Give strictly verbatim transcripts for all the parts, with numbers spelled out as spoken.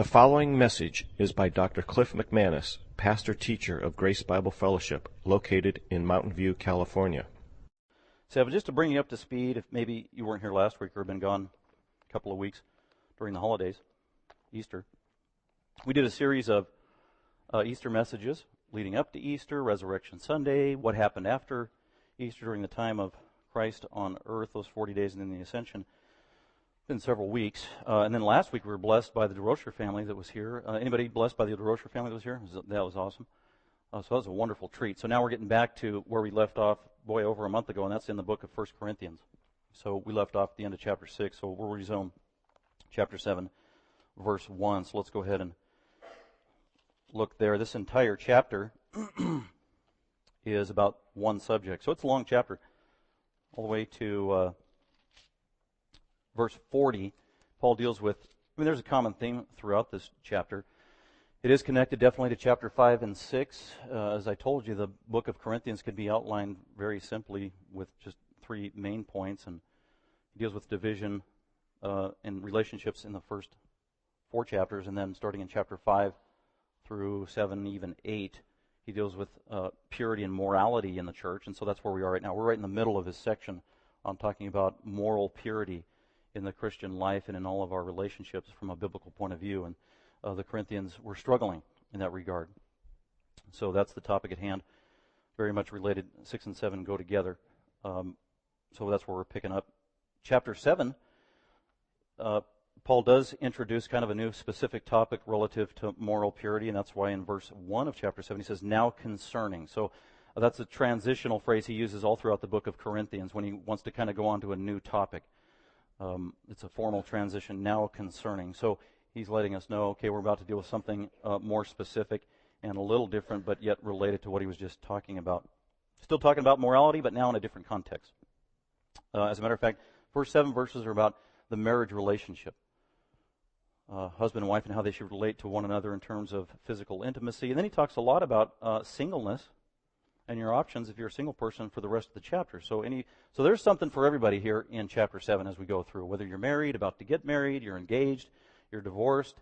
The following message is by Doctor Cliff McManus, pastor-teacher of Grace Bible Fellowship, located in Mountain View, California. So just to bring you up to speed, if maybe you weren't here last week or been gone a couple of weeks during the holidays, Easter, we did a series of uh, Easter messages leading up to Easter, Resurrection Sunday, what happened after Easter during the time of Christ on earth, those forty days, and then the Ascension. Been several weeks, uh, and then last week we were blessed by the DeRocher family that was here. Uh, anybody blessed by the DeRocher family that was here? That was awesome. Uh, so that was a wonderful treat. So now we're getting back to where we left off, boy, over a month ago, and that's in the book of First Corinthians. So we left off at the end of chapter six, so we'll resume chapter seven, verse one. So let's go ahead and look there. This entire chapter is about one subject. So it's a long chapter, all the way to... Uh, Verse forty, Paul deals with, I mean, there's a common theme throughout this chapter. It is connected definitely to chapter five and six. Uh, as I told you, the book of Corinthians could be outlined very simply with just three main points, and it deals with division uh, and relationships in the first four chapters, and then starting in chapter five through seven, even eight, he deals with uh, purity and morality in the church, and so that's where we are right now. We're right in the middle of his section on talking about moral purity in the Christian life and in all of our relationships from a biblical point of view, and uh, the Corinthians were struggling in that regard. So that's the topic at hand, very much related. Six and seven go together, um, so that's where we're picking up. Chapter seven, uh, Paul does introduce kind of a new specific topic relative to moral purity, and that's why in verse one of chapter seven he says, "Now concerning." So uh, that's a transitional phrase he uses all throughout the book of Corinthians when he wants to kind of go on to a new topic. Um, it's a formal transition, now concerning. So he's letting us know, okay, we're about to deal with something uh, more specific and a little different, but yet related to what he was just talking about. Still talking about morality, but now in a different context. Uh, as a matter of fact, first seven verses are about the marriage relationship. Uh, husband and wife and how they should relate to one another in terms of physical intimacy. And then he talks a lot about uh, singleness and your options if you're a single person for the rest of the chapter. So any, so there's something for everybody here in chapter seven as we go through, whether you're married, about to get married, you're engaged, you're divorced,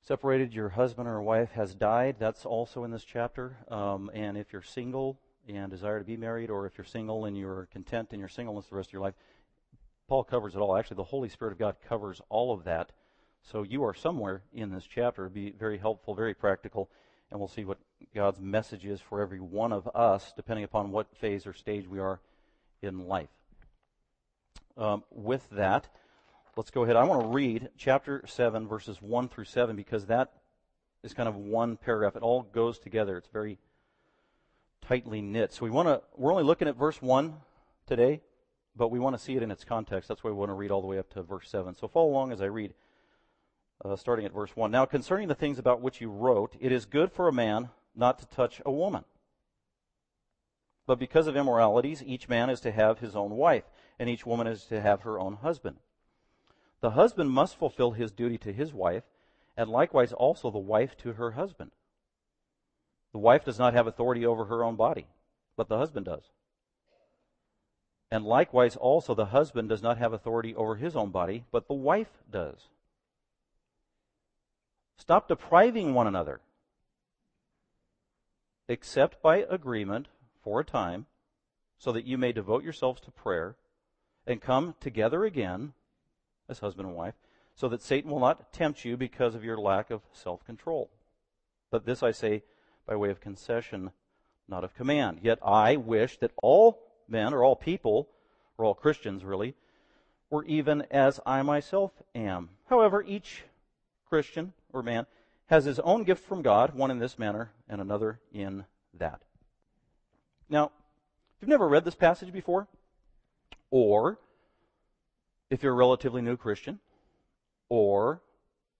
separated, your husband or wife has died. That's also in this chapter. Um, and if you're single and desire to be married, or if you're single and you're content in your singleness the rest of your life, Paul covers it all. Actually, the Holy Spirit of God covers all of that. So you are somewhere in this chapter. It'd be very helpful, very practical. And we'll see what God's message is for every one of us, depending upon what phase or stage we are in life. Um, with that, let's go ahead. I want to read chapter seven, verses one through seven, because that is kind of one paragraph. It all goes together. It's very tightly knit. So we want to, we're only looking at verse one today, but we want to see it in its context. That's why we want to read all the way up to verse seven. So follow along as I read. Uh, starting at verse one. "Now concerning the things about which you wrote, it is good for a man not to touch a woman. But because of immoralities, each man is to have his own wife, and each woman is to have her own husband. The husband must fulfill his duty to his wife, and likewise also the wife to her husband. The wife does not have authority over her own body, but the husband does. And likewise also the husband does not have authority over his own body, but the wife does. Stop depriving one another, except by agreement for a time, so that you may devote yourselves to prayer and come together again as husband and wife, so that Satan will not tempt you because of your lack of self-control. But this I say by way of concession, not of command. Yet I wish that all men, or all people, or all Christians really, were even as I myself am. However, each Christian or man has his own gift from God, one in this manner and another in that." Now, if you've never read this passage before, or if you're a relatively new Christian, or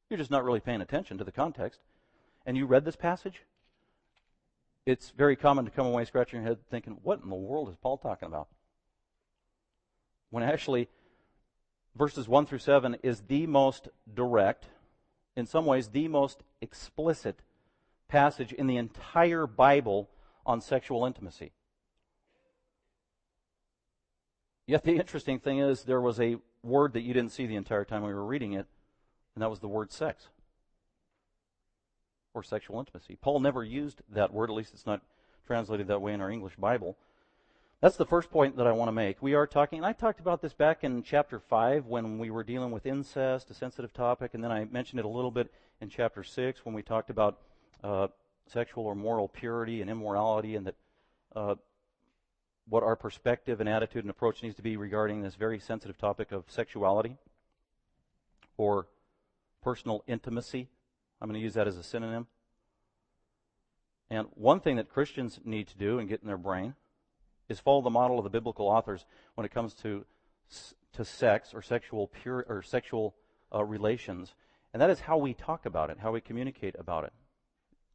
you're just not really paying attention to the context, and you read this passage, it's very common to come away scratching your head thinking, what in the world is Paul talking about? When actually, verses one through seven is the most direct, in some ways the most explicit passage in the entire Bible on sexual intimacy. Yet the interesting thing is there was a word that you didn't see the entire time we were reading it, and that was the word sex. or sexual intimacy. Paul never used that word, at least it's not translated that way in our English Bible. That's the first point that I want to make. We are talking, and I talked about this back in chapter five when we were dealing with incest, a sensitive topic, and then I mentioned it a little bit in chapter six when we talked about uh, sexual or moral purity and immorality, and that uh, what our perspective and attitude and approach needs to be regarding this very sensitive topic of sexuality or personal intimacy. I'm going to use that as a synonym. And one thing that Christians need to do and get in their brain is follow the model of the biblical authors when it comes to to sex or sexual pure or sexual uh, relations, and that is how we talk about it, how we communicate about it.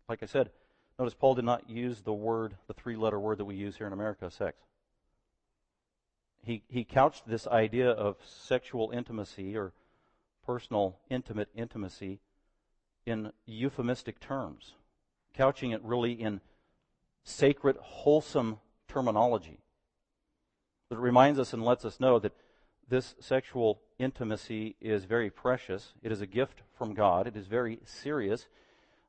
Like I said, notice Paul did not use the word, the three-letter word that we use here in America, sex. He he couched this idea of sexual intimacy or personal intimate intimacy in euphemistic terms, couching it really in sacred, wholesome terminology that reminds us and lets us know that this sexual intimacy is very precious. It is a gift from God. It is very serious.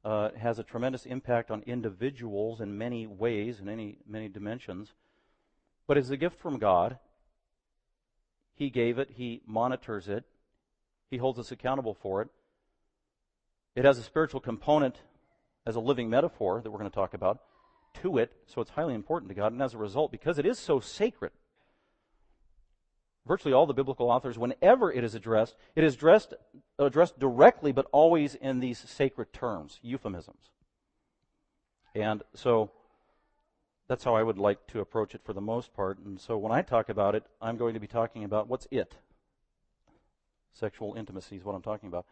Uh, it has a tremendous impact on individuals in many ways, in any, many dimensions. But it's a gift from God. He gave it. He monitors it. He holds us accountable for it. It has a spiritual component as a living metaphor that we're going to talk about to it, so it's highly important to God, and as a result, because it is so sacred, virtually all the biblical authors, whenever it is addressed, it is addressed, addressed directly, but always in these sacred terms, euphemisms. And so that's how I would like to approach it for the most part, and so when I talk about it, I'm going to be talking about what's it. Sexual intimacy is what I'm talking about.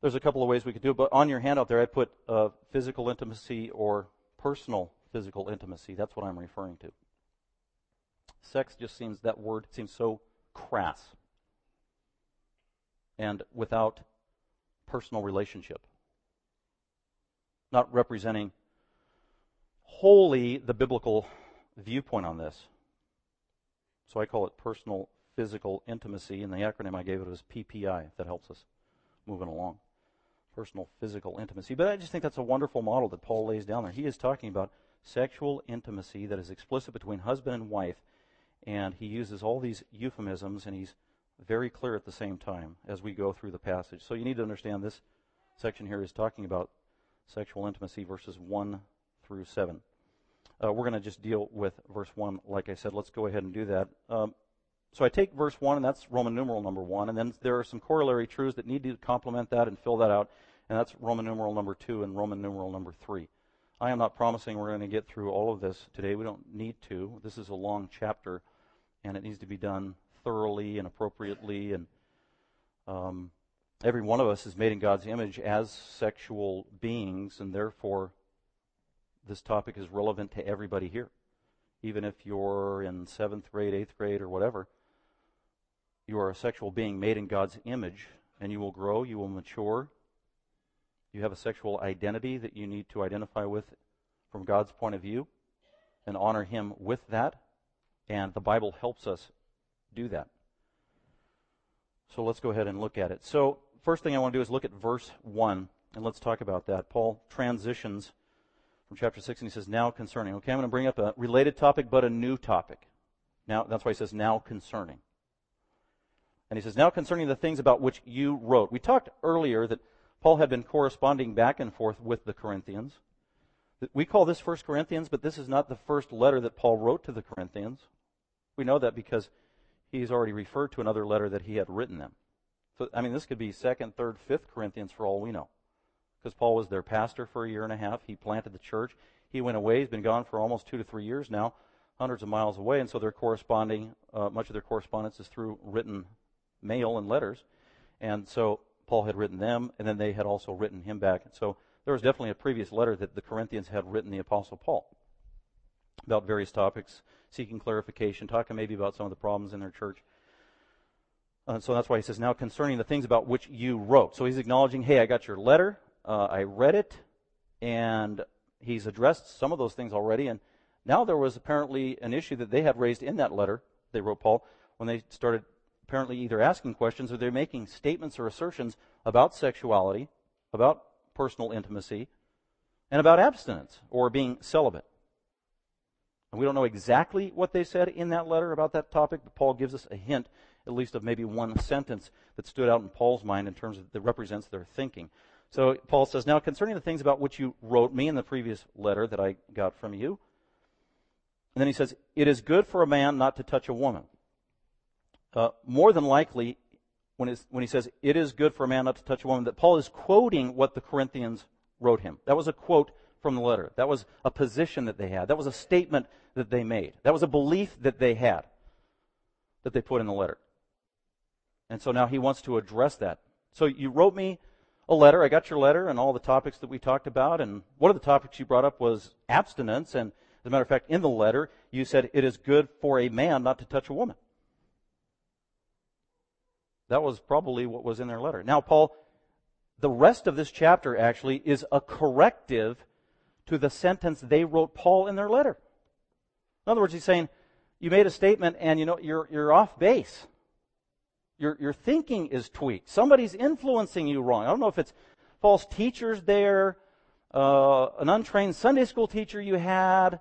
There's a couple of ways we could do it, but on your handout there I put uh, physical intimacy or personal physical intimacy. That's what I'm referring to. Sex just seems, that word seems so crass and without personal relationship. Not representing wholly the biblical viewpoint on this. So I call it personal physical intimacy, and the acronym I gave it was P P I, if that helps us moving along. Personal physical intimacy. But I just think that's a wonderful model that Paul lays down there. He is talking about sexual intimacy that is explicit between husband and wife, and he uses all these euphemisms, and he's very clear at the same time as we go through the passage. So you need to understand this section here is talking about sexual intimacy, verses one through seven. Uh, we're going to just deal with verse one, like I said. Let's go ahead and do that. Um, So I take verse one, and that's Roman numeral number one, and then there are some corollary truths that need to complement that and fill that out, and that's Roman numeral number two and Roman numeral number three. I am not promising we're going to get through all of this today. We don't need to. This is a long chapter, and it needs to be done thoroughly and appropriately, and um, every one of us is made in God's image as sexual beings, and therefore this topic is relevant to everybody here, even if you're in seventh grade, eighth grade, or whatever. You are a sexual being made in God's image, and you will grow, you will mature. You have a sexual identity that you need to identify with from God's point of view and honor Him with that, and the Bible helps us do that. So let's go ahead and look at it. So first thing I want to do is look at verse one, and let's talk about that. Paul transitions from chapter six, and he says, now concerning. Okay, I'm going to bring up a related topic, but a new topic. Now, that's why he says, now concerning. And he says, now concerning the things about which you wrote. We talked earlier that Paul had been corresponding back and forth with the Corinthians. We call this First Corinthians, but this is not the first letter that Paul wrote to the Corinthians. We know that because he's already referred to another letter that he had written them. So, I mean, this could be second, third, fifth Corinthians for all we know, because Paul was their pastor for a year and a half. He planted the church. He went away. He's been gone for almost two to three years now, hundreds of miles away, and so they're corresponding. Uh, much of their correspondence is through written mail and letters, and so Paul had written them, and then they had also written him back. And so there was definitely a previous letter that the Corinthians had written the Apostle Paul about various topics, seeking clarification, talking maybe about some of the problems in their church. And so that's why he says, now concerning the things about which you wrote. So he's acknowledging, hey, I got your letter. Uh, I read it, and he's addressed some of those things already, and now there was apparently an issue that they had raised in that letter they wrote Paul when they started apparently either asking questions or they're making statements or assertions about sexuality, about personal intimacy, and about abstinence or being celibate. And we don't know exactly what they said in that letter about that topic, but Paul gives us a hint, at least of maybe one sentence that stood out in Paul's mind in terms of that represents their thinking. So Paul says, "Now concerning the things about which you wrote me in the previous letter that I got from you," and then he says, "It is good for a man not to touch a woman." Uh, more than likely, when, it's, when he says, "It is good for a man not to touch a woman," that Paul is quoting what the Corinthians wrote him. That was a quote from the letter. That was a position that they had. That was a statement that they made. That was a belief that they had, that they put in the letter. And so now he wants to address that. So you wrote me a letter. I got your letter and all the topics that we talked about. And one of the topics you brought up was abstinence. And as a matter of fact, in the letter, you said, "It is good for a man not to touch a woman." That was probably what was in their letter. Now, Paul, the rest of this chapter actually is a corrective to the sentence they wrote Paul in their letter. In other words, he's saying, you made a statement and you know you're you're off base. Your your thinking is tweaked. Somebody's influencing you wrong. I don't know if it's false teachers there, uh, an untrained Sunday school teacher you had,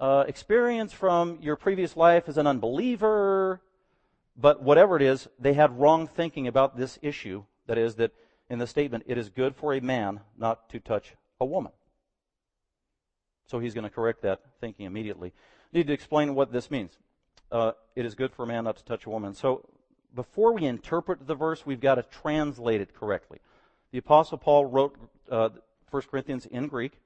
uh, experience from your previous life as an unbeliever. But whatever it is, they had wrong thinking about this issue. That is, that in the statement, "It is good for a man not to touch a woman." So he's going to correct that thinking immediately. I need to explain what this means. Uh, it is good for a man not to touch a woman. So before we interpret the verse, we've got to translate it correctly. The Apostle Paul wrote uh, First Corinthians in Greek.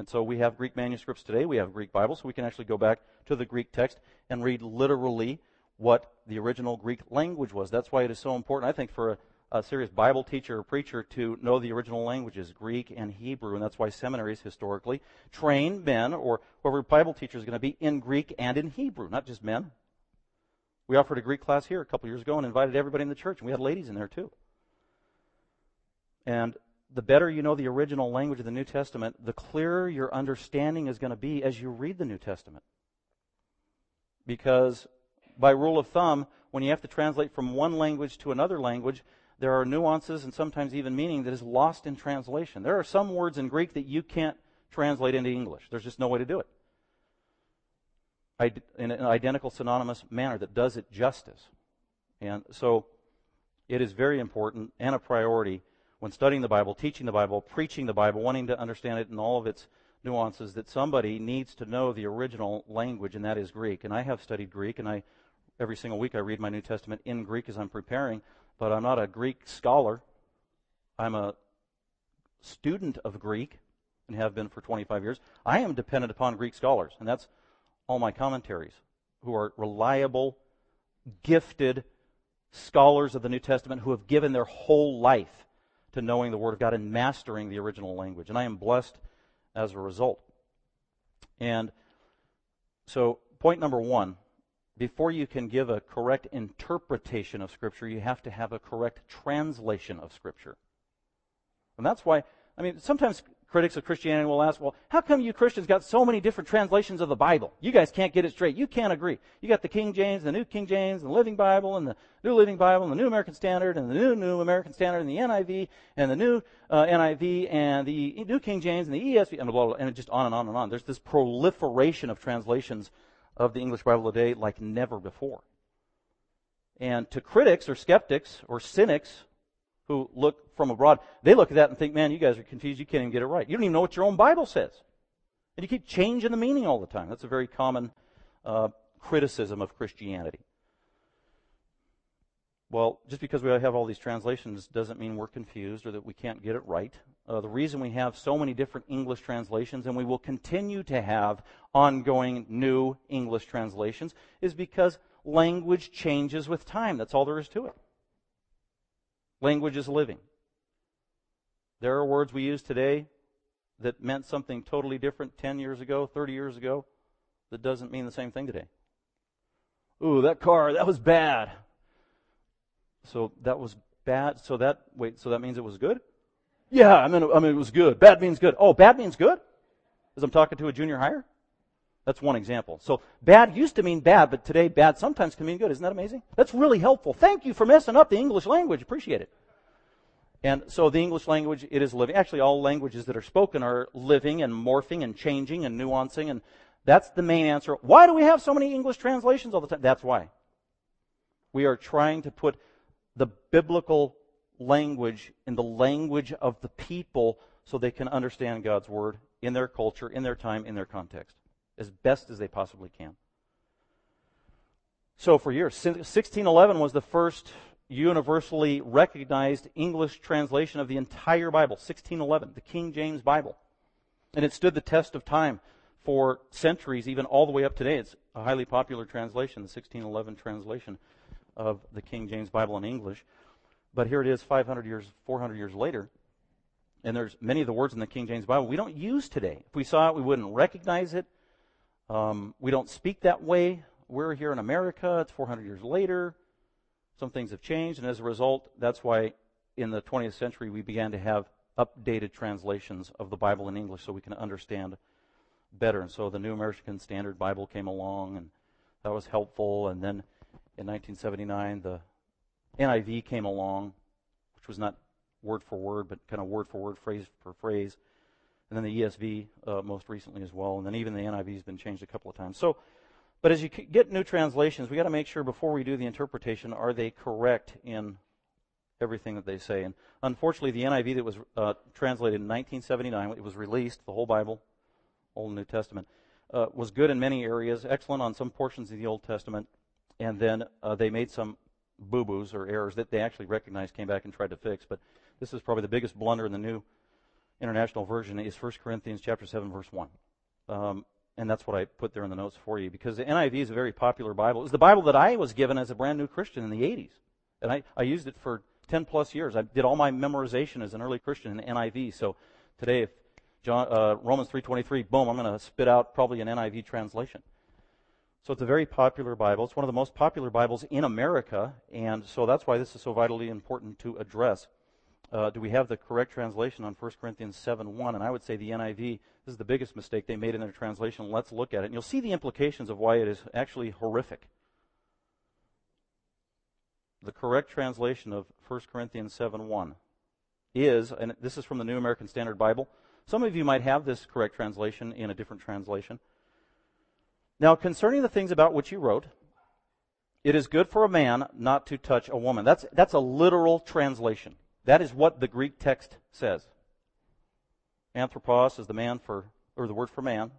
And so we have Greek manuscripts today. We have Greek Bibles, so we can actually go back to the Greek text and read literally what the original Greek language was. That's why it is so important, I think, for a, a serious Bible teacher or preacher to know the original languages, Greek and Hebrew, and that's why seminaries historically train men, or whoever Bible teacher is going to be, in Greek and in Hebrew, not just men. We offered a Greek class here a couple years ago and invited everybody in the church, and we had ladies in there too. And the better you know the original language of the New Testament, the clearer your understanding is going to be as you read the New Testament. Because by rule of thumb, when you have to translate from one language to another language, there are nuances and sometimes even meaning that is lost in translation. There are some words in Greek that you can't translate into English. There's just no way to do it in an identical synonymous manner that does it justice. And so it is very important and a priority when studying the Bible, teaching the Bible, preaching the Bible, wanting to understand it in all of its nuances, that somebody needs to know the original language, and that is Greek. And I have studied Greek, and I every single week I read my New Testament in Greek as I'm preparing, but I'm not a Greek scholar. I'm a student of Greek and have been for twenty-five years. I am dependent upon Greek scholars, and that's all my commentaries, who are reliable, gifted scholars of the New Testament who have given their whole life to knowing the Word of God and mastering the original language. And I am blessed as a result. And so point number one, before you can give a correct interpretation of Scripture, you have to have a correct translation of Scripture. And that's why, I mean, sometimes critics of Christianity will ask, well, how come you Christians got so many different translations of the Bible? You guys can't get it straight. You can't agree. You got the King James, the New King James, and the Living Bible, and the New Living Bible, and the New American Standard, and the New New American Standard, and the N I V, and the New uh, N I V, and the New King James, and the E S V, and blah, blah, blah, and just on and on and on. There's this proliferation of translations of the English Bible today like never before. And to critics or skeptics or cynics who look from abroad, they look at that and think, man, you guys are confused. You can't even get it right. You don't even know what your own Bible says. And you keep changing the meaning all the time. That's a very common uh, criticism of Christianity. Well, just because we have all these translations doesn't mean we're confused or that we can't get it right. Uh, the reason we have so many different English translations, and we will continue to have ongoing new English translations, is because language changes with time. That's all there is to it. Language is living. There are words we use today that meant something totally different ten years ago, thirty years ago, that doesn't mean the same thing today. Ooh, that car, that was bad. So that was bad. So that, wait, so that means it was good? Yeah, I mean, I mean it was good. Bad means good. Oh, bad means good? Because I'm talking to a junior higher? That's one example. So bad used to mean bad, but today bad sometimes can mean good. Isn't that amazing? That's really helpful. Thank you for messing up the English language. Appreciate it. And so the English language, it is living. Actually, all languages that are spoken are living and morphing and changing and nuancing. And that's the main answer. Why do we have so many English translations all the time? That's why. We are trying to put the biblical language in the language of the people so they can understand God's word in their culture, in their time, in their context, as best as they possibly can. So for years, sixteen eleven was the first universally recognized English translation of the entire Bible, sixteen eleven, the King James Bible. And it stood the test of time for centuries, even all the way up today. It's a highly popular translation, the sixteen eleven translation of the King James Bible in English. But here it is five hundred years, four hundred years later, and there's many of the words in the King James Bible we don't use today. If we saw it, we wouldn't recognize it. Um, we don't speak that way. We're here in America. It's four hundred years later. Some things have changed, and as a result, that's why in the twentieth century we began to have updated translations of the Bible in English so we can understand better. And so the New American Standard Bible came along, and that was helpful. And then in nineteen seventy-nine, the N I V came along, which was not word for word, but kind of word for word, phrase for phrase. And then the E S V uh, most recently as well. And then even the N I V has been changed a couple of times. So, but as you c- get new translations, we got to make sure before we do the interpretation, are they correct in everything that they say? And unfortunately, the N I V that was uh, translated in nineteen seventy-nine, it was released, the whole Bible, Old and New Testament, uh, was good in many areas, excellent on some portions of the Old Testament, and then uh, they made some boo-boos or errors that they actually recognized, came back and tried to fix. But this is probably the biggest blunder in the New International Version is First Corinthians chapter seven, verse one. Um, and that's what I put there in the notes for you, because the N I V is a very popular Bible. It was the Bible that I was given as a brand new Christian in the eighties. And I, I used it for ten plus years. I did all my memorization as an early Christian in N I V. So today, if John, uh, Romans three twenty-three, boom, I'm going to spit out probably an N I V translation. So it's a very popular Bible. It's one of the most popular Bibles in America, and so that's why this is so vitally important to address. Uh, do we have the correct translation on First Corinthians seven one? And I would say the N I V, this is the biggest mistake they made in their translation. Let's look at it, and you'll see the implications of why it is actually horrific. The correct translation of First Corinthians seven one is, and this is from the New American Standard Bible. Some of you might have this correct translation in a different translation. Now, concerning the things about which you wrote, it is good for a man not to touch a woman. That's, that's a literal translation. That is what the Greek text says. Anthropos is the man for, or the word for man,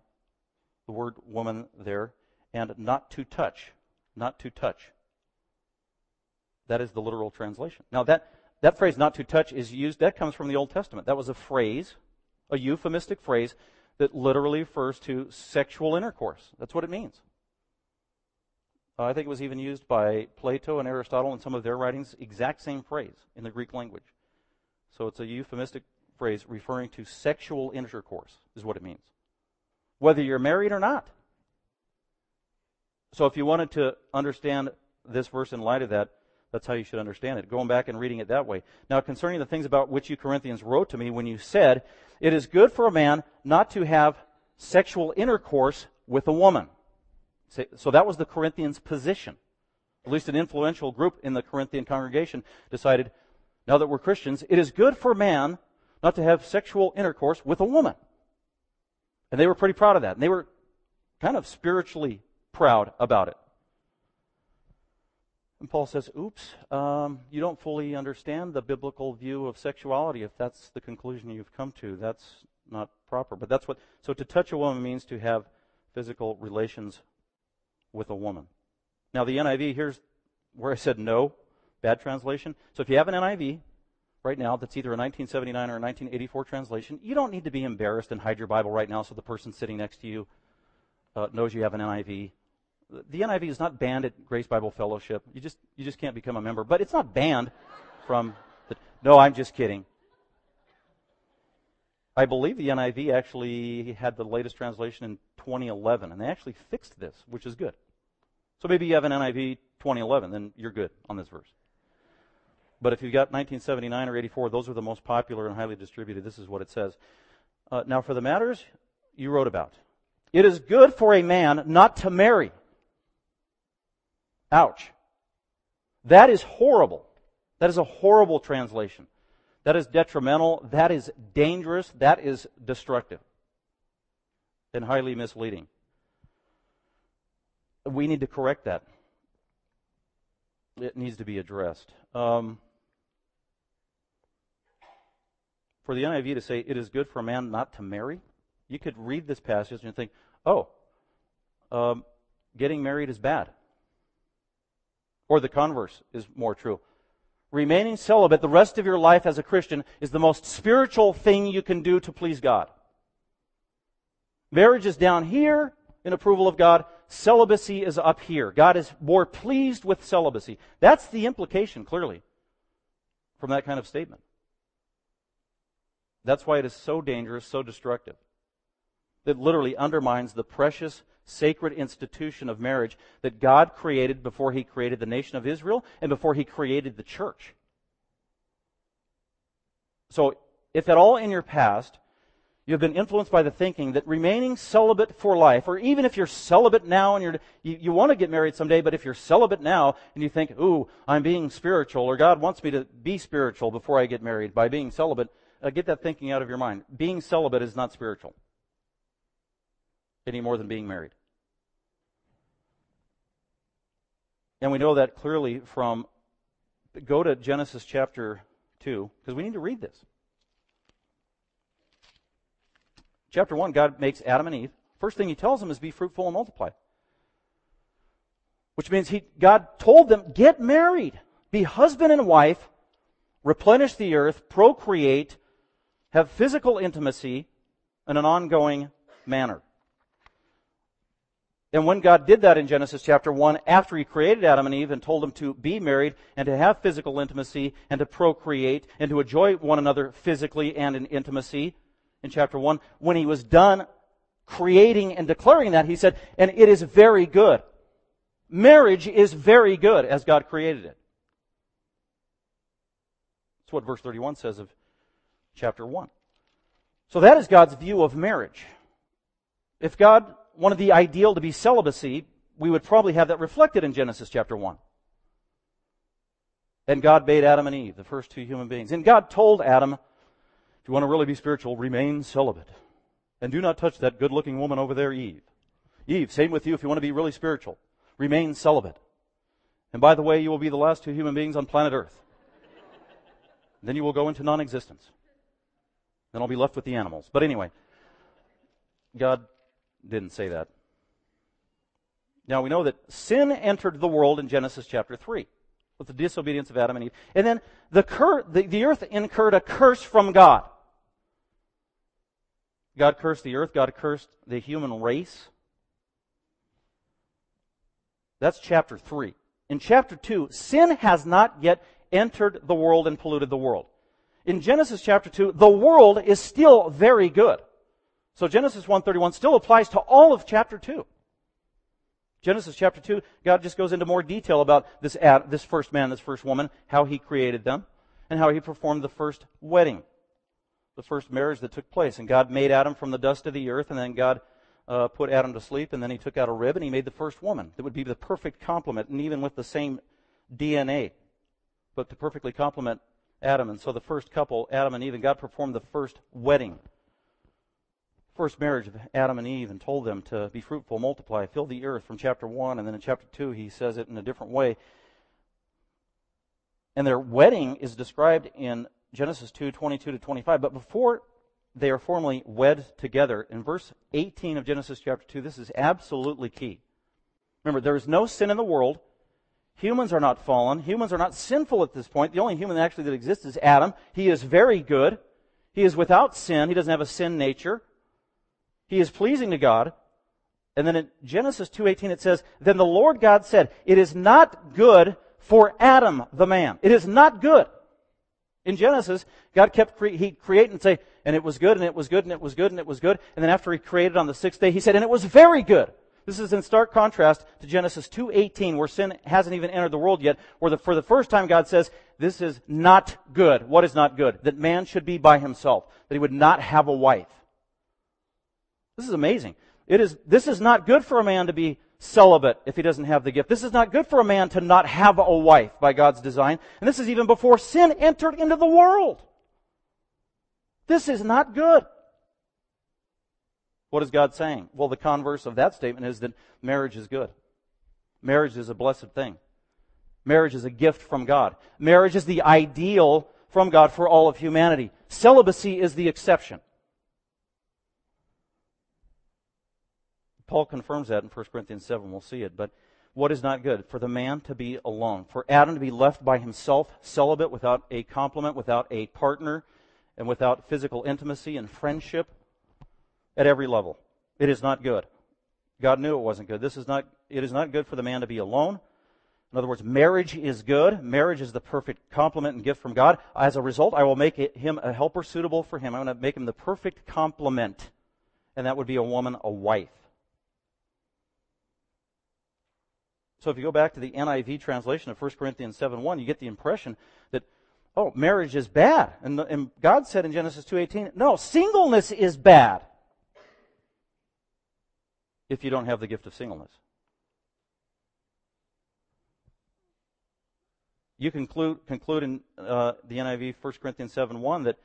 the word woman there, and not to touch, not to touch. That is the literal translation. Now, that, that phrase, not to touch, is used, that comes from the Old Testament. That was a phrase, a euphemistic phrase that literally refers to sexual intercourse. That's what it means. Uh, I think it was even used by Plato and Aristotle in some of their writings, exact same phrase in the Greek language. So it's a euphemistic phrase referring to sexual intercourse is what it means, whether you're married or not. So if you wanted to understand this verse in light of that, that's how you should understand it, going back and reading it that way. Now, concerning the things about which you Corinthians wrote to me when you said, it is good for a man not to have sexual intercourse with a woman. So that was the Corinthians' position. At least an influential group in the Corinthian congregation decided, now that we're Christians, it is good for a man not to have sexual intercourse with a woman. And they were pretty proud of that. And they were kind of spiritually proud about it. And Paul says, oops, um, you don't fully understand the biblical view of sexuality if that's the conclusion you've come to. That's not proper. But that's what, so to touch a woman means to have physical relations with a woman. Now the N I V, here's where I said no, bad translation. So if you have an N I V right now that's either a nineteen seventy-nine or a nineteen eighty-four translation, you don't need to be embarrassed and hide your Bible right now so the person sitting next to you uh, knows you have an N I V. The N I V is not banned at Grace Bible Fellowship. You just you just can't become a member. But it's not banned from the... No, I'm just kidding. I believe the N I V actually had the latest translation in twenty eleven, and they actually fixed this, which is good. So maybe you have an N I V twenty eleven, then you're good on this verse. But if you've got nineteen seventy-nine or eighty-four, those are the most popular and highly distributed. This is what it says. Uh, now for the matters you wrote about. It is good for a man not to marry. Ouch. That is horrible. That is a horrible translation. that is detrimental, that is dangerous, that is destructive and highly misleading. We need to correct that. It needs to be addressed. Um, for the N I V to say, it is good for a man not to marry, you could read this passage and think, oh, um, getting married is bad. Or the converse is more true. Remaining celibate the rest of your life as a Christian is the most spiritual thing you can do to please God. Marriage is down here in approval of God. Celibacy is up here. God is more pleased with celibacy. That's the implication, clearly, from that kind of statement. That's why it is so dangerous, so destructive. It literally undermines the precious, sacred institution of marriage that God created before He created the nation of Israel and before He created the church. So, if at all in your past you have been influenced by the thinking that remaining celibate for life, or even if you're celibate now and you're, you, you want to get married someday, but if you're celibate now and you think, ooh, I'm being spiritual, or God wants me to be spiritual before I get married by being celibate, uh, get that thinking out of your mind. Being celibate is not spiritual any more than being married. And we know that clearly from, go to Genesis chapter two, because we need to read this. Chapter one, God makes Adam and Eve. First thing He tells them is be fruitful and multiply. Which means he, God told them, get married, be husband and wife, replenish the earth, procreate, have physical intimacy in an ongoing manner. And when God did that in Genesis chapter one, after He created Adam and Eve and told them to be married and to have physical intimacy and to procreate and to enjoy one another physically and in intimacy, in chapter one, when He was done creating and declaring that, He said, and it is very good. Marriage is very good as God created it. That's what verse thirty-one says of chapter one. So that is God's view of marriage. If God wanted the ideal to be celibacy, we would probably have that reflected in Genesis chapter one. And God made Adam and Eve, the first two human beings. And God told Adam, if you want to really be spiritual, remain celibate. And do not touch that good-looking woman over there, Eve. Eve, same with you if you want to be really spiritual. Remain celibate. And by the way, you will be the last two human beings on planet Earth. Then you will go into non-existence. Then I'll be left with the animals. But anyway, God didn't say that. Now we know that sin entered the world in Genesis chapter three with the disobedience of Adam and Eve. And then the, cur- the, the earth incurred a curse from God. God cursed the earth. God cursed the human race. That's chapter three. In chapter two, sin has not yet entered the world and polluted the world. In Genesis chapter two, the world is still very good. So Genesis one thirty-one still applies to all of chapter two. Genesis chapter two, God just goes into more detail about this ad, this first man, this first woman, how He created them, and how He performed the first wedding, the first marriage that took place. And God made Adam from the dust of the earth, and then God uh, put Adam to sleep, and then He took out a rib, and He made the first woman. That would be the perfect complement, and even with the same D N A, but to perfectly complement Adam. And so the first couple, Adam and Eve, and God performed the first wedding, first marriage of Adam and Eve, and told them to be fruitful, multiply, fill the earth from chapter one, and then in chapter two He says it in a different way. And their wedding is described in Genesis two twenty-two to twenty-five, but before they are formally wed together, in verse eighteen of Genesis chapter two, this is absolutely key. Remember, there is no sin in the world. Humans are not fallen. Humans are not sinful at this point. The only human actually that exists is Adam. He is very good. He is without sin. He doesn't have a sin nature. He is pleasing to God. And then in Genesis two eighteen it says, then the Lord God said, it is not good for Adam the man. It is not good. In Genesis, God kept cre- He create and say, and it was good, and it was good, and it was good, and it was good. And then after He created on the sixth day, He said, and it was very good. This is in stark contrast to Genesis two eighteen, where sin hasn't even entered the world yet, where the, for the first time God says, this is not good. What is not good? That man should be by himself, that he would not have a wife. This is amazing. It is, this is not good for a man to be celibate if he doesn't have the gift. This is not good for a man to not have a wife by God's design. And this is even before sin entered into the world. This is not good. What is God saying? Well, the converse of that statement is that marriage is good. Marriage is a blessed thing. Marriage is a gift from God. Marriage is the ideal from God for all of humanity. Celibacy is the exception. Paul confirms that in First Corinthians seven. We'll see it. But what is not good? For the man to be alone. For Adam to be left by himself, celibate, without a complement, without a partner, and without physical intimacy and friendship at every level. It is not good. God knew it wasn't good. This is not. It is not good for the man to be alone. In other words, marriage is good. Marriage is the perfect complement and gift from God. As a result, I will make it, him a helper suitable for him. I'm going to make him the perfect complement. And that would be a woman, a wife. So if you go back to the N I V translation of First Corinthians seven one, you get the impression that, oh, marriage is bad. And, the, and God said in Genesis two eighteen, no, singleness is bad if you don't have the gift of singleness. You conclude, conclude in uh, the N I V First Corinthians seven one that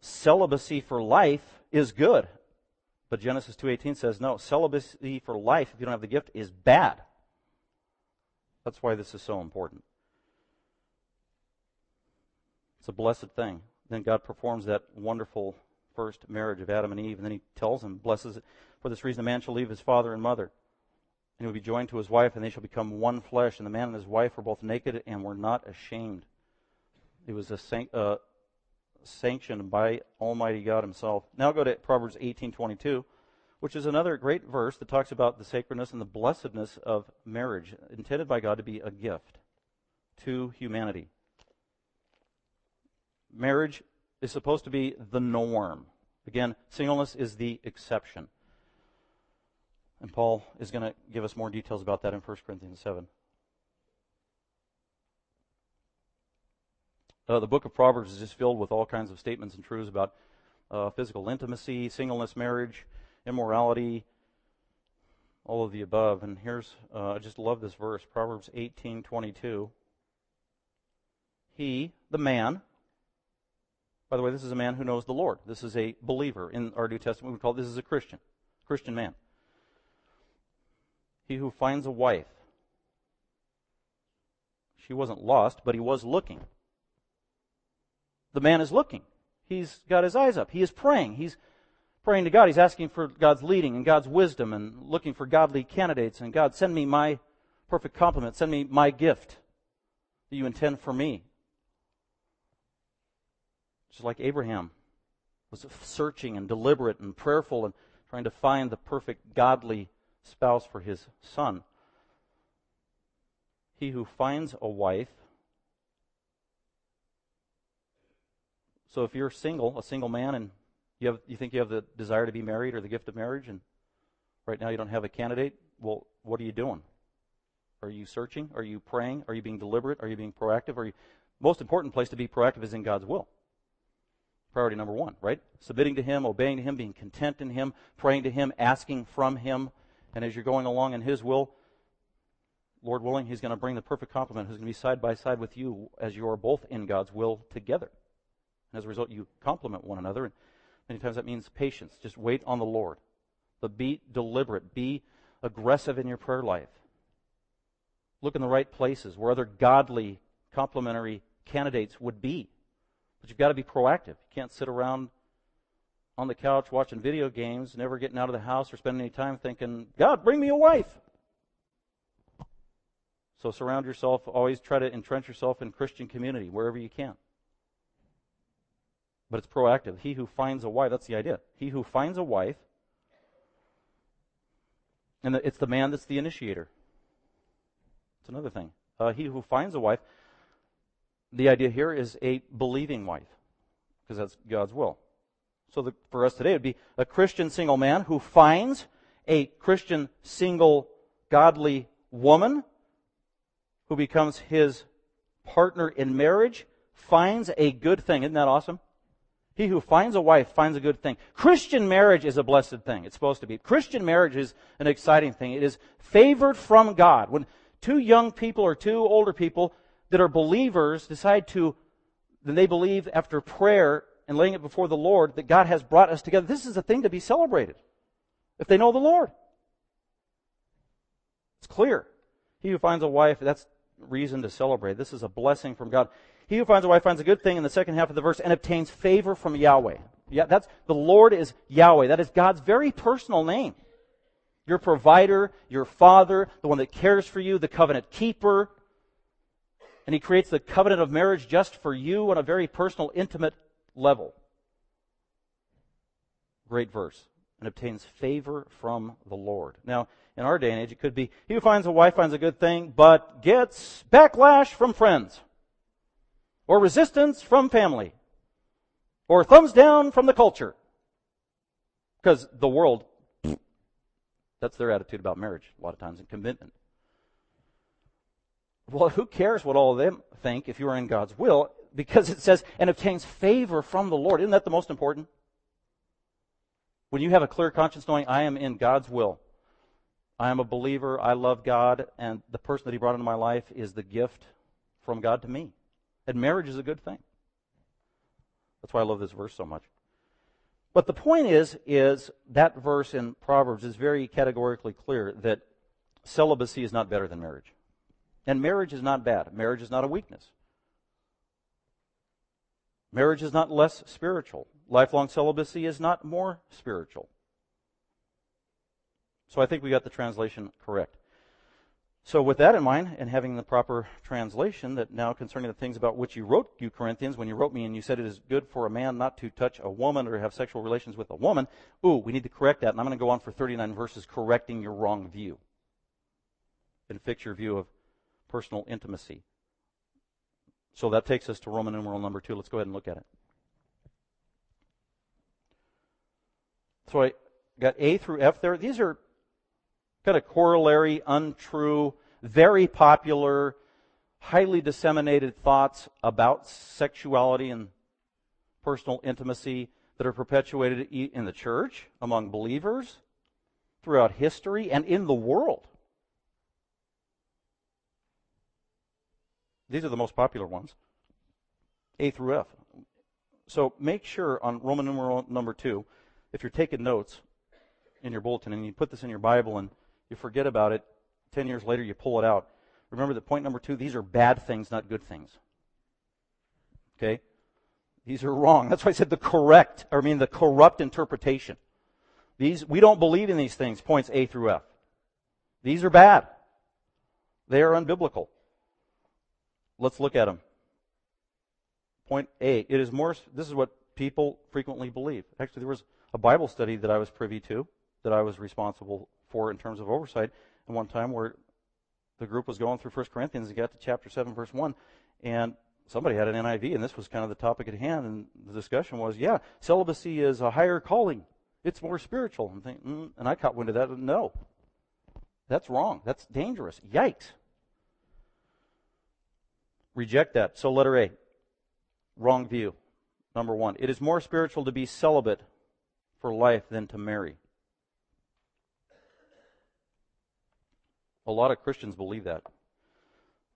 celibacy for life is good. But Genesis two eighteen says, no, celibacy for life, if you don't have the gift, is bad. That's why this is so important. It's a blessed thing. Then God performs that wonderful first marriage of Adam and Eve, and then he tells them, blesses it. For this reason, a man shall leave his father and mother, and he will be joined to his wife, and they shall become one flesh. And the man and his wife were both naked and were not ashamed. It was a san- uh, sanctioned by Almighty God himself. Now go to Proverbs eighteen twenty-two, which is another great verse that talks about the sacredness and the blessedness of marriage, intended by God to be a gift to humanity. Marriage is supposed to be the norm. Again, singleness is the exception. And Paul is going to give us more details about that in First Corinthians seven. Uh, the book of Proverbs is just filled with all kinds of statements and truths about uh, physical intimacy, singleness, marriage, immorality, all of the above. And here's, uh, I just love this verse, Proverbs eighteen twenty-two. He, the man, by the way, this is a man who knows the Lord. This is a believer. In our New Testament, we would call this is a Christian, Christian man. He who finds a wife, she wasn't lost, but he was looking. The man is looking. He's got his eyes up. He is praying. He's praying to God. He's asking for God's leading and God's wisdom and looking for godly candidates. And God, send me my perfect complement. Send me my gift that you intend for me. Just like Abraham was searching and deliberate and prayerful and trying to find the perfect godly spouse for his son. He who finds a wife. So if you're single, a single man, and you have, you think you have the desire to be married or the gift of marriage, and right now you don't have a candidate, well, what are you doing? Are you searching? Are you praying? Are you being deliberate? Are you being proactive? Are you, most important place to be proactive is in God's will. Priority number one, right? Submitting to Him, obeying to Him, being content in Him, praying to Him, asking from Him. And as you're going along in His will, Lord willing, He's going to bring the perfect complement who's going to be side by side with you as you are both in God's will together. And as a result, you complement one another. And many times that means patience. Just wait on the Lord. But be deliberate. Be aggressive in your prayer life. Look in the right places where other godly, complementary candidates would be. But you've got to be proactive. You can't sit around on the couch watching video games, never getting out of the house or spending any time thinking, God, bring me a wife. So surround yourself, always try to entrench yourself in Christian community wherever you can. But it's proactive. He who finds a wife, that's the idea. He who finds a wife, and it's the man that's the initiator. It's another thing. Uh, he who finds a wife, the idea here is a believing wife, because that's God's will. So the, for us today, it would be a Christian single man who finds a Christian single godly woman who becomes his partner in marriage, finds a good thing. Isn't that awesome? He who finds a wife finds a good thing. Christian marriage is a blessed thing. It's supposed to be. Christian marriage is an exciting thing. It is favored from God. When two young people or two older people that are believers decide to, then they believe after prayer, and laying it before the Lord that God has brought us together. This is a thing to be celebrated if they know the Lord. It's clear. He who finds a wife, that's reason to celebrate. This is a blessing from God. He who finds a wife finds a good thing in the second half of the verse and obtains favor from Yahweh. Yeah, that's the Lord is Yahweh. That is God's very personal name. Your provider, your father, the one that cares for you, the covenant keeper. And he creates the covenant of marriage just for you on a very personal, intimate level. Great verse. And obtains favor from the Lord. Now, in our day and age, it could be, he who finds a wife finds a good thing, but gets backlash from friends, or resistance from family, or thumbs down from the culture. Because the world, that's their attitude about marriage a lot of times, and commitment. Well, who cares what all of them think if you are in God's will? Because it says, and obtains favor from the Lord. Isn't that the most important? When you have a clear conscience knowing I am in God's will, I am a believer, I love God, and the person that he brought into my life is the gift from God to me. And marriage is a good thing. That's why I love this verse so much. But the point is, is that verse in Proverbs is very categorically clear that celibacy is not better than marriage. And marriage is not bad. Marriage is not a weakness. Marriage is not less spiritual. Lifelong celibacy is not more spiritual. So I think we got the translation correct. So with that in mind, and having the proper translation, that now concerning the things about which you wrote, you Corinthians, when you wrote me and you said it is good for a man not to touch a woman or have sexual relations with a woman, ooh, we need to correct that. And I'm going to go on for thirty-nine verses correcting your wrong view and fix your view of personal intimacy. So that takes us to Roman numeral number two. Let's go ahead and look at it. So I got A through F there. These are kind of corollary, untrue, very popular, highly disseminated thoughts about sexuality and personal intimacy that are perpetuated in the church, among believers, throughout history, and in the world. These are the most popular ones, A through F. So make sure on Roman numeral number two, if you're taking notes in your bulletin and you put this in your Bible and you forget about it, ten years later you pull it out. Remember that point number two, these are bad things, not good things. Okay? These are wrong. That's why I said the correct, or I mean the corrupt interpretation. These, we don't believe in these things, points A through F. These are bad. They are unbiblical. Let's look at them. Point A, it is more, this is what people frequently believe. Actually, there was a Bible study that I was privy to, that I was responsible for in terms of oversight, and one time where the group was going through First Corinthians and got to chapter seven, verse one, and somebody had an N I V, and this was kind of the topic at hand, and the discussion was, yeah, celibacy is a higher calling. It's more spiritual. And, think, mm, and I caught wind of that, and no. That's wrong. That's dangerous. Yikes. Reject that. So letter A, wrong view. Number one, it is more spiritual to be celibate for life than to marry. A lot of Christians believe that.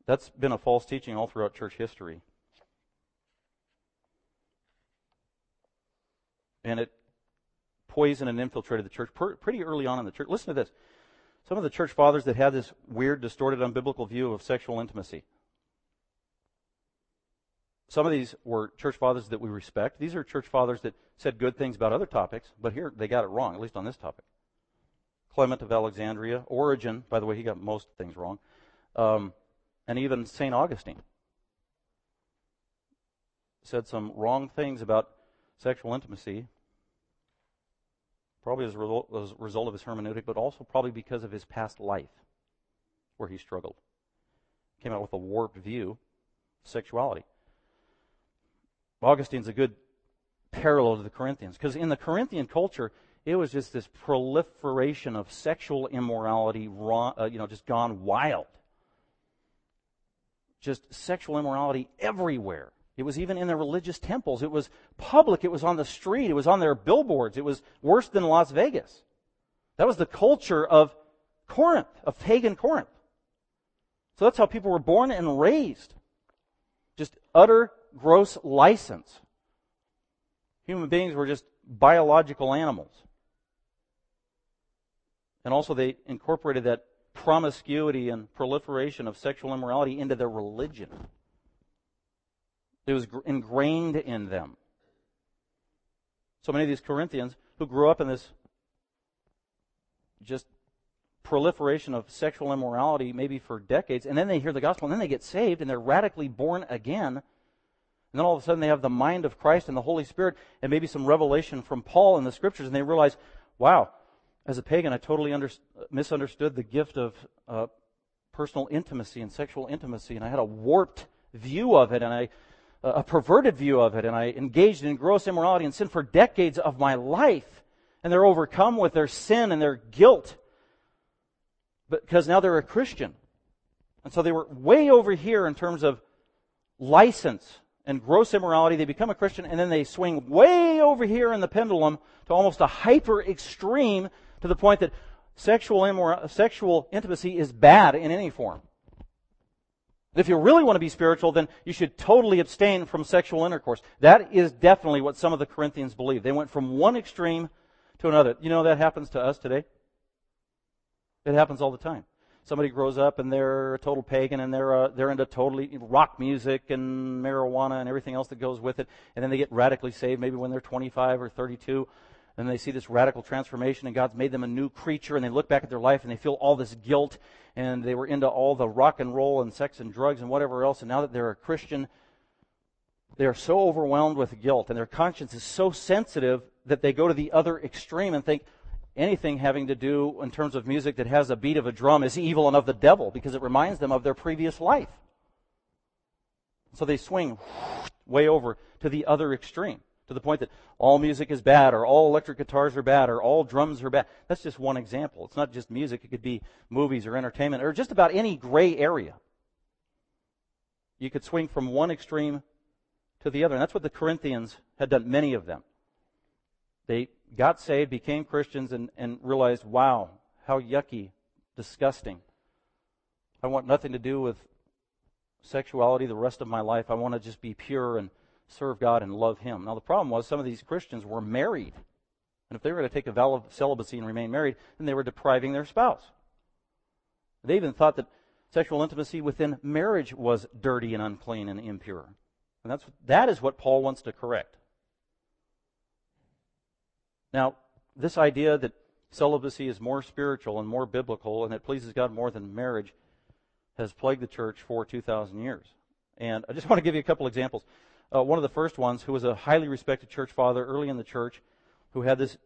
That's been a false teaching all throughout church history. And it poisoned and infiltrated the church pretty early on in the church. Listen to this. Some of the church fathers that had this weird, distorted, unbiblical view of sexual intimacy. Some of these were church fathers that we respect. These are church fathers that said good things about other topics, but here they got it wrong, at least on this topic. Clement of Alexandria, Origen, by the way, he got most things wrong, um, and even Saint Augustine said some wrong things about sexual intimacy, probably as a, result, as a result of his hermeneutic, but also probably because of his past life where he struggled. Came out with a warped view of sexuality. Augustine's a good parallel to the Corinthians, because in the Corinthian culture, it was just this proliferation of sexual immorality, wrong, uh, you know, just gone wild. Just sexual immorality everywhere. It was even in their religious temples. It was public. It was on the street. It was on their billboards. It was worse than Las Vegas. That was the culture of Corinth, of pagan Corinth. So that's how people were born and raised. Just utter gross license. Human beings were just biological animals. And also they incorporated that promiscuity and proliferation of sexual immorality into their religion. It was ingrained in them. So many of these Corinthians who grew up in this just proliferation of sexual immorality maybe for decades, and then they hear the gospel, and then they get saved, and they're radically born again. And then all of a sudden they have the mind of Christ and the Holy Spirit and maybe some revelation from Paul in the Scriptures, and they realize, wow, as a pagan, I totally under, misunderstood the gift of uh, personal intimacy and sexual intimacy, and I had a warped view of it, and I uh, a perverted view of it, and I engaged in gross immorality and sin for decades of my life, and they're overcome with their sin and their guilt because now they're a Christian. And so they were way over here in terms of license and gross immorality. They become a Christian, and then they swing way over here in the pendulum to almost a hyper-extreme, to the point that sexual immor- sexual intimacy is bad in any form. If you really want to be spiritual, then you should totally abstain from sexual intercourse. That is definitely what some of the Corinthians believed. They went from one extreme to another. You know that happens to us today? It happens all the time. Somebody grows up and they're a total pagan, and they're uh, they're into totally rock music and marijuana and everything else that goes with it, and then they get radically saved maybe when they're twenty-five or thirty-two, and they see this radical transformation, and God's made them a new creature, and they look back at their life, and they feel all this guilt, and they were into all the rock and roll and sex and drugs and whatever else, and now that they're a Christian, they are so overwhelmed with guilt, and their conscience is so sensitive that they go to the other extreme and think anything having to do in terms of music that has a beat of a drum is evil and of the devil, because it reminds them of their previous life. So they swing way over to the other extreme, to the point that all music is bad, or all electric guitars are bad, or all drums are bad. That's just one example. It's not just music. It could be movies or entertainment or just about any gray area. You could swing from one extreme to the other. And that's what the Corinthians had done, many of them. They got saved, became Christians, and, and realized, wow, how yucky, disgusting. I want nothing to do with sexuality the rest of my life. I want to just be pure and serve God and love Him. Now, the problem was some of these Christians were married. And if they were to take a vow of celibacy and remain married, then they were depriving their spouse. They even thought that sexual intimacy within marriage was dirty and unclean and impure. And that's, that is what Paul wants to correct. Now, this idea that celibacy is more spiritual and more biblical and that pleases God more than marriage has plagued the church for two thousand years. And I just want to give you a couple examples. Uh, one of the first ones, who was a highly respected church father early in the church, who had this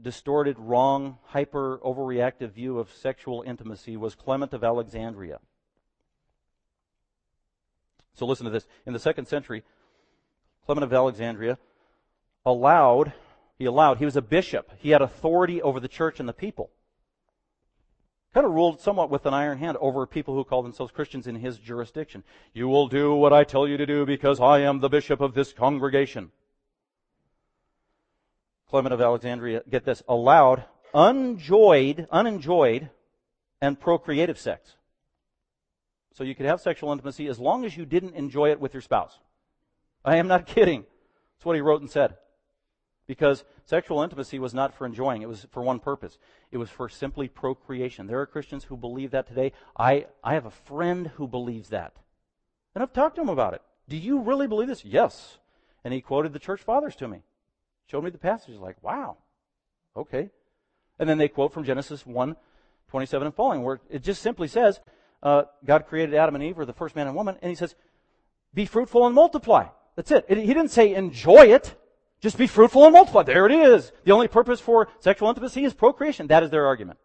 distorted, wrong, hyper-overreactive view of sexual intimacy, was Clement of Alexandria. So listen to this. In the second century, Clement of Alexandria allowed, he allowed, he was a bishop. He had authority over the church and the people. Kind of ruled somewhat with an iron hand over people who called themselves Christians in his jurisdiction. You will do what I tell you to do because I am the bishop of this congregation. Clement of Alexandria, get this, allowed unjoyed, unenjoyed and procreative sex. So you could have sexual intimacy as long as you didn't enjoy it with your spouse. I am not kidding. That's what he wrote and said. Because sexual intimacy was not for enjoying. It was for one purpose. It was for simply procreation. There are Christians who believe that today. I, I have a friend who believes that. And I've talked to him about it. Do you really believe this? Yes. And he quoted the church fathers to me. Showed me the passage. Like, wow. Okay. And then they quote from Genesis one twenty-seven and following, where it just simply says, uh, God created Adam and Eve, or the first man and woman, and he says, be fruitful and multiply. That's it. It he didn't say enjoy it. Just be fruitful and multiply. There it is. The only purpose for sexual intimacy is procreation. That is their argument.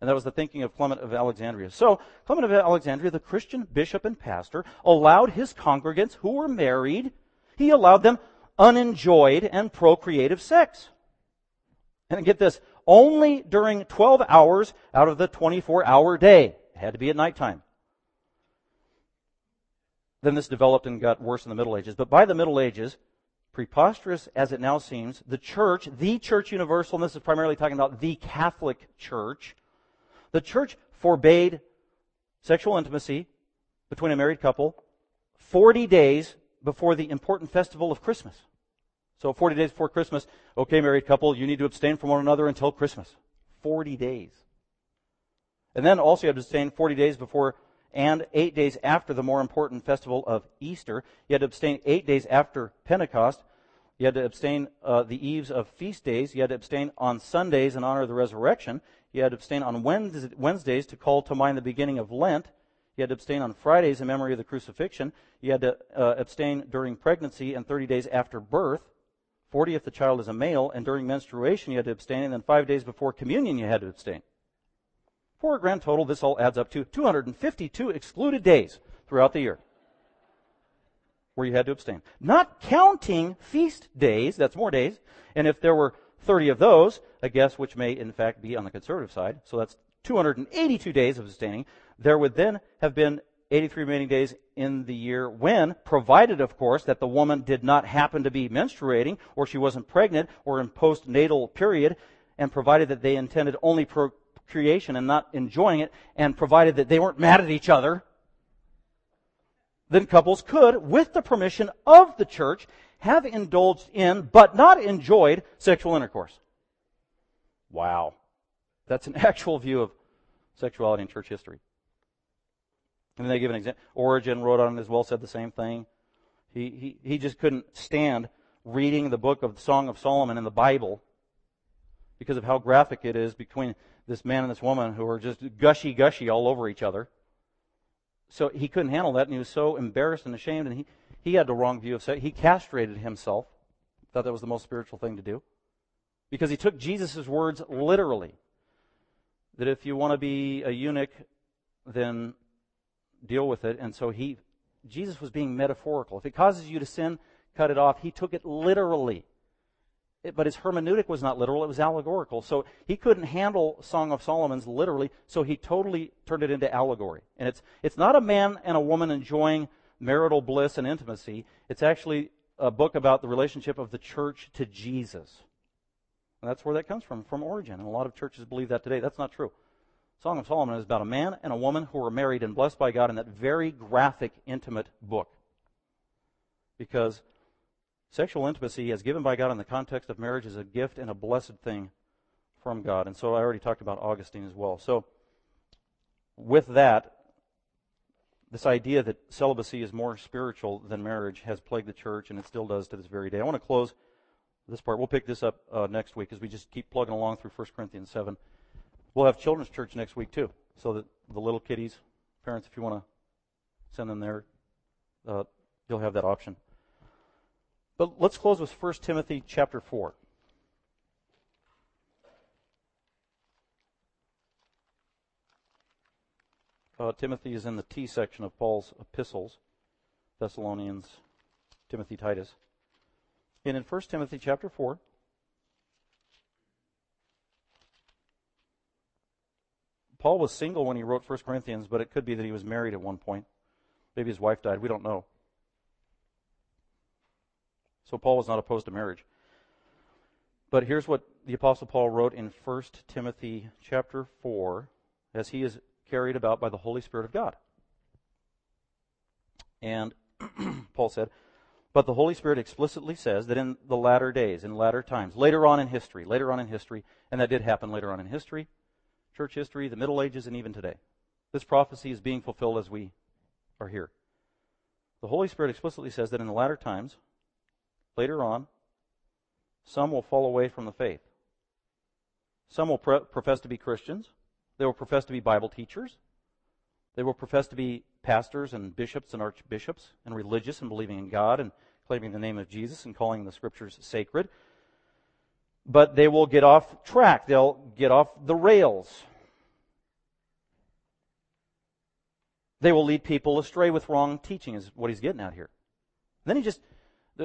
And that was the thinking of Clement of Alexandria. So, Clement of Alexandria, the Christian bishop and pastor, allowed his congregants who were married, he allowed them unenjoyed and procreative sex. And get this, only during twelve hours out of the twenty-four hour day. It had to be at nighttime. Then this developed and got worse in the Middle Ages. But by the Middle Ages, preposterous as it now seems, the church, the church universal, and this is primarily talking about the Catholic Church, the church forbade sexual intimacy between a married couple forty days before the important festival of Christmas. So forty days before Christmas, okay, married couple, you need to abstain from one another until Christmas. forty days. And then also you have to abstain forty days before and eight days after the more important festival of Easter. You had to abstain eight days after Pentecost. You had to abstain uh, the eves of feast days. You had to abstain on Sundays in honor of the resurrection. You had to abstain on Wednesdays to call to mind the beginning of Lent. You had to abstain on Fridays in memory of the crucifixion. You had to uh, abstain during pregnancy and thirty days after birth. forty if the child is a male. And during menstruation you had to abstain. And then five days before communion you had to abstain. For a grand total, this all adds up to two hundred fifty-two excluded days throughout the year where you had to abstain. Not counting feast days, that's more days, and if there were thirty of those, a guess which may in fact be on the conservative side, so that's two hundred eighty-two days of abstaining, there would then have been eighty-three remaining days in the year when, provided of course that the woman did not happen to be menstruating, or she wasn't pregnant, or in postnatal period, and provided that they intended only pro- creation and not enjoying it, and provided that they weren't mad at each other, then couples could, with the permission of the church, have indulged in, but not enjoyed, sexual intercourse. Wow. That's an actual view of sexuality in church history. And they give an example. Origen wrote on it as well, said the same thing. He, he, he just couldn't stand reading the book of the Song of Solomon in the Bible because of how graphic it is between this man and this woman who are just gushy, gushy all over each other. So he couldn't handle that, and he was so embarrassed and ashamed, and he, he had the wrong view of sex. He castrated himself, thought that was the most spiritual thing to do, because he took Jesus' words literally, that if you want to be a eunuch, then deal with it. And so he, Jesus was being metaphorical. If it causes you to sin, cut it off. He took it literally. But his hermeneutic was not literal, it was allegorical. So he couldn't handle Song of Solomon's literally, so he totally turned it into allegory. And it's it's not a man and a woman enjoying marital bliss and intimacy. It's actually a book about the relationship of the church to Jesus. And that's where that comes from, from Origen. And a lot of churches believe that today. That's not true. Song of Solomon is about a man and a woman who are married and blessed by God in that very graphic, intimate book. Because sexual intimacy, as given by God in the context of marriage, is a gift and a blessed thing from God. And so I already talked about Augustine as well. So with that, this idea that celibacy is more spiritual than marriage has plagued the church, and it still does to this very day. I want to close this part. We'll pick this up uh, next week as we just keep plugging along through First Corinthians seven. We'll have children's church next week too, so that the little kiddies, parents, if you want to send them there, uh, you'll have that option. But let's close with First Timothy chapter four. Uh, Timothy is in the T section of Paul's epistles, Thessalonians, Timothy, Titus. And in First Timothy chapter four, Paul was single when he wrote First Corinthians, but it could be that he was married at one point. Maybe his wife died. We don't know. So Paul was not opposed to marriage. But here's what the Apostle Paul wrote in First Timothy chapter four as he is carried about by the Holy Spirit of God. And Paul said, but the Holy Spirit explicitly says that in the latter days, in latter times, later on in history, later on in history, and that did happen later on in history, church history, the Middle Ages, and even today. This prophecy is being fulfilled as we are here. The Holy Spirit explicitly says that in the latter times, later on, some will fall away from the faith. Some will pre- profess to be Christians. They will profess to be Bible teachers. They will profess to be pastors and bishops and archbishops and religious and believing in God and claiming the name of Jesus and calling the Scriptures sacred. But they will get off track. They'll get off the rails. They will lead people astray with wrong teaching is what he's getting at here. And then he just...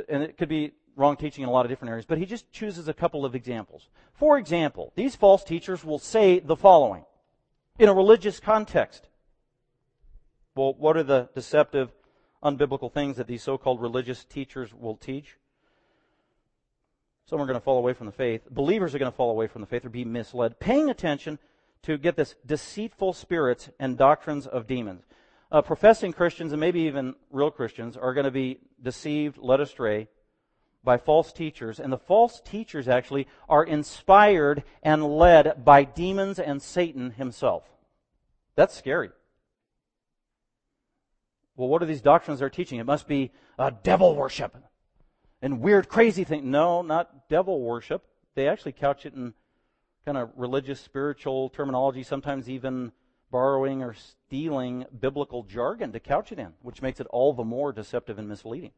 and it could be wrong teaching in a lot of different areas, but he just chooses a couple of examples. For example, these false teachers will say the following in a religious context. Well, what are the deceptive, unbiblical things that these so-called religious teachers will teach? Some are going to fall away from the faith. Believers are going to fall away from the faith or be misled. Paying attention to, get this, deceitful spirits and doctrines of demons. Uh, professing Christians and maybe even real Christians are going to be deceived, led astray by false teachers. And the false teachers actually are inspired and led by demons and Satan himself. That's scary. Well, what are these doctrines they're teaching? It must be uh, devil worship and weird, crazy things. No, not devil worship. They actually couch it in kind of religious, spiritual terminology, sometimes even borrowing or stealing biblical jargon to couch it in, which makes it all the more deceptive and misleading.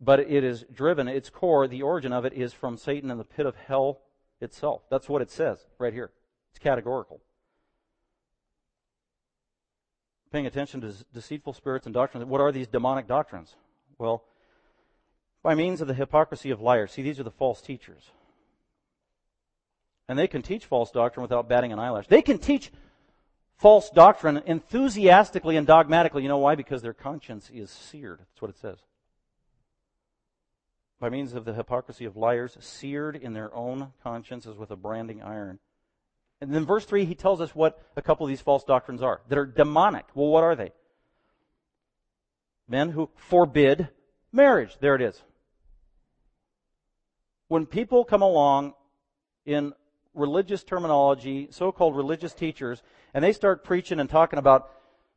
But it is driven, its core, the origin of it is from Satan and the pit of hell itself. That's what it says right here. It's categorical. Paying attention to deceitful spirits and doctrines. What are these demonic doctrines? Well, by means of the hypocrisy of liars. See, these are the false teachers. And they can teach false doctrine without batting an eyelash. They can teach false doctrine enthusiastically and dogmatically. You know why? Because their conscience is seared. That's what it says. By means of the hypocrisy of liars, seared in their own consciences with a branding iron. And then verse three, he tells us what a couple of these false doctrines are that are demonic. Well, what are they? Men who forbid marriage. There it is. When people come along in religious terminology, so-called religious teachers, and they start preaching and talking about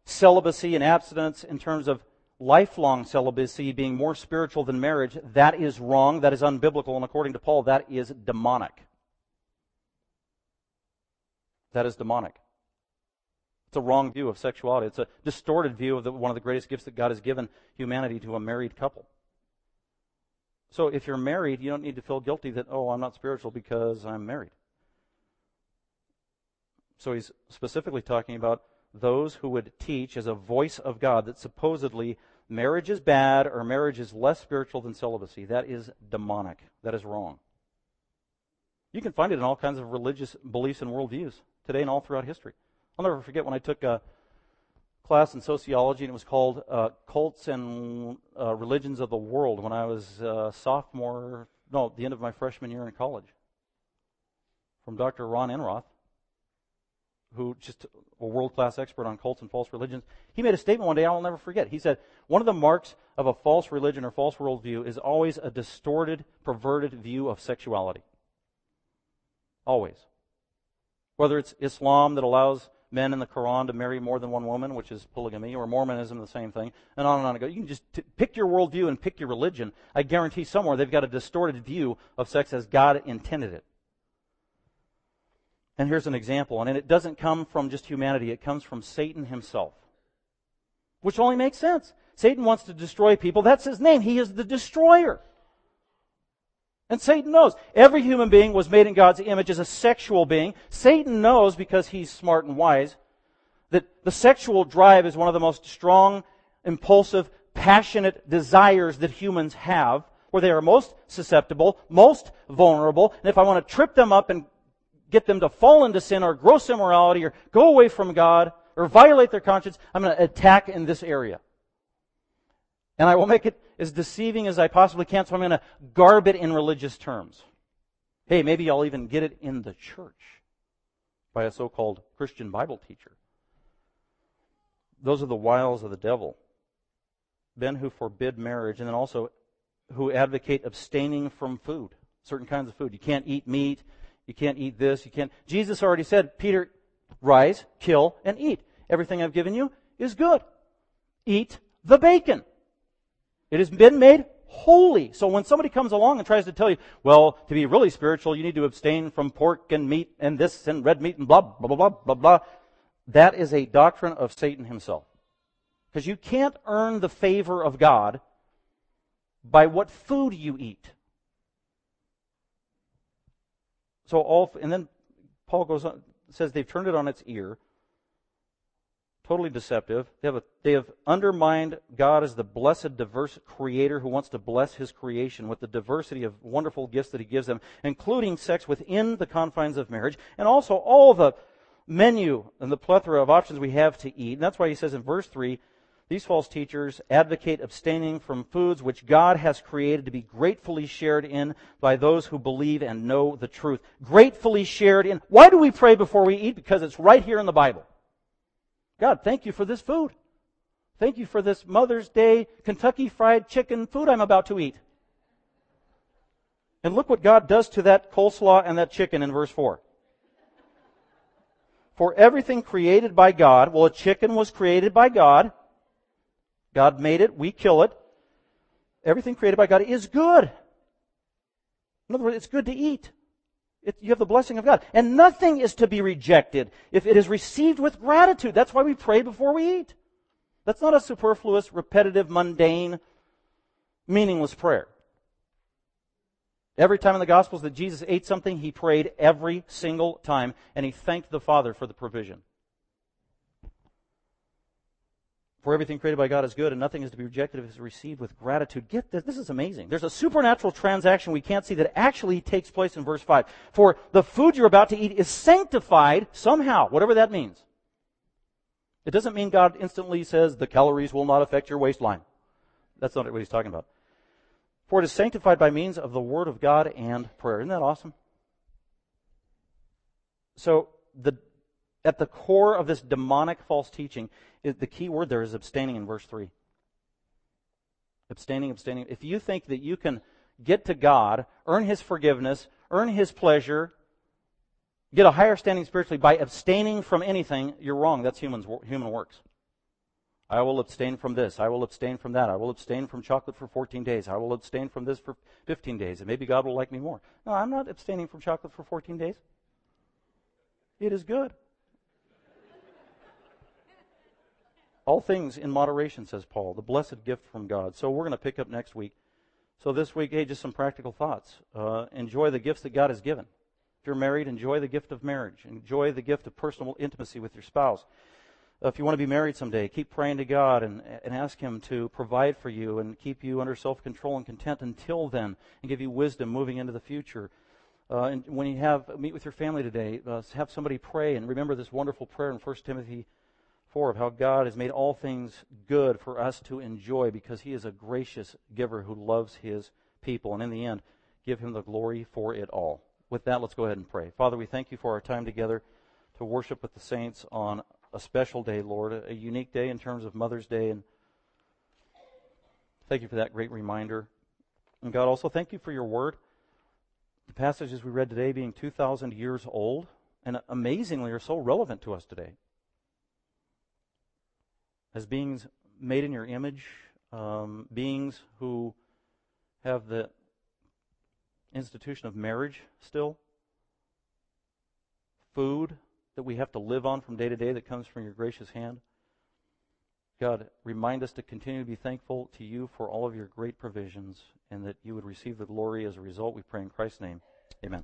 celibacy and abstinence in terms of lifelong celibacy being more spiritual than marriage, that is wrong, that is unbiblical, and according to Paul, that is demonic. That is demonic. It's a wrong view of sexuality. It's a distorted view of the, one of the greatest gifts that God has given humanity to a married couple. So if you're married, you don't need to feel guilty that, oh, I'm not spiritual because I'm married. So he's specifically talking about those who would teach as a voice of God that supposedly marriage is bad or marriage is less spiritual than celibacy. That is demonic. That is wrong. You can find it in all kinds of religious beliefs and worldviews today and all throughout history. I'll never forget when I took a class in sociology, and it was called uh, Cults and uh, Religions of the World when I was uh, sophomore, no, the end of my freshman year in college, from Doctor Ron Enroth, who just a world-class expert on cults and false religions. He made a statement one day I'll never forget. He said, one of the marks of a false religion or false worldview is always a distorted, perverted view of sexuality. Always. Whether it's Islam that allows men in the Quran to marry more than one woman, which is polygamy, or Mormonism, the same thing, and on and on it goes. You can just t- pick your worldview and pick your religion. I guarantee somewhere they've got a distorted view of sex as God intended it. And here's an example, and it doesn't come from just humanity. It comes from Satan himself, which only makes sense. Satan wants to destroy people. That's his name. He is the destroyer. And Satan knows. Every human being was made in God's image as a sexual being. Satan knows, because he's smart and wise, that the sexual drive is one of the most strong, impulsive, passionate desires that humans have, where they are most susceptible, most vulnerable. And if I want to trip them up and get them to fall into sin or gross immorality or go away from God or violate their conscience, I'm going to attack in this area. And I will make it as deceiving as I possibly can, so I'm going to garb it in religious terms. Hey, maybe I'll even get it in the church by a so-called Christian Bible teacher. Those are the wiles of the devil. Men who forbid marriage, and then also who advocate abstaining from food, certain kinds of food. You can't eat meat. You can't eat this. You can't. Jesus already said, Peter, rise, kill, and eat. Everything I've given you is good. Eat the bacon. It has been made holy. So when somebody comes along and tries to tell you, well, to be really spiritual, you need to abstain from pork and meat and this and red meat and blah, blah, blah, blah, blah, blah. That is a doctrine of Satan himself. Because you can't earn the favor of God by what food you eat. So all, and then Paul goes on, says they've turned it on its ear. Totally deceptive. They have, a, they have undermined God as the blessed, diverse creator who wants to bless his creation with the diversity of wonderful gifts that he gives them, including sex within the confines of marriage, and also all the menu and the plethora of options we have to eat. And that's why he says in verse three, these false teachers advocate abstaining from foods which God has created to be gratefully shared in by those who believe and know the truth. Gratefully shared in. Why do we pray before we eat? Because it's right here in the Bible. God, thank you for this food. Thank you for this Mother's Day Kentucky Fried Chicken food I'm about to eat. And look what God does to that coleslaw and that chicken in verse four. For everything created by God, well, a chicken was created by God. God made it, we kill it. Everything created by God is good. In other words, it's good to eat. It, you have the blessing of God. And nothing is to be rejected if it is received with gratitude. That's why we pray before we eat. That's not a superfluous, repetitive, mundane, meaningless prayer. Every time in the Gospels that Jesus ate something, he prayed every single time, and he thanked the Father for the provision. For everything created by God is good, and nothing is to be rejected if it is received with gratitude. Get this. This is amazing. There's a supernatural transaction we can't see that actually takes place in verse five. For the food you're about to eat is sanctified somehow, whatever that means. It doesn't mean God instantly says the calories will not affect your waistline. That's not what he's talking about. For it is sanctified by means of the Word of God and prayer. Isn't that awesome? So the at the core of this demonic false teaching, the key word there is abstaining in verse three. Abstaining, abstaining. If you think that you can get to God, earn His forgiveness, earn His pleasure, get a higher standing spiritually by abstaining from anything, you're wrong. That's humans, human works. I will abstain from this. I will abstain from that. I will abstain from chocolate for fourteen days. I will abstain from this for fifteen days. And maybe God will like me more. No, I'm not abstaining from chocolate for fourteen days. It is good. All things in moderation, says Paul, the blessed gift from God. So we're going to pick up next week. So this week, hey, just some practical thoughts. Uh, enjoy the gifts that God has given. If you're married, enjoy the gift of marriage. Enjoy the gift of personal intimacy with your spouse. If you want to be married someday, keep praying to God and, and ask Him to provide for you and keep you under self-control and content until then and give you wisdom moving into the future. Uh, and when you have meet with your family today, uh, have somebody pray and remember this wonderful prayer in First Timothy four of how God has made all things good for us to enjoy because He is a gracious giver who loves His people. And in the end, give Him the glory for it all. With that, let's go ahead and pray. Father, we thank You for our time together to worship with the saints on a special day, Lord, a unique day in terms of Mother's Day. And thank You for that great reminder. And God, also thank You for Your Word. The passages we read today being two thousand years old and amazingly are so relevant to us today. As beings made in Your image, um, beings who have the institution of marriage still, food that we have to live on from day to day that comes from Your gracious hand. God, remind us to continue to be thankful to You for all of Your great provisions and that You would receive the glory as a result. We pray in Christ's name. Amen.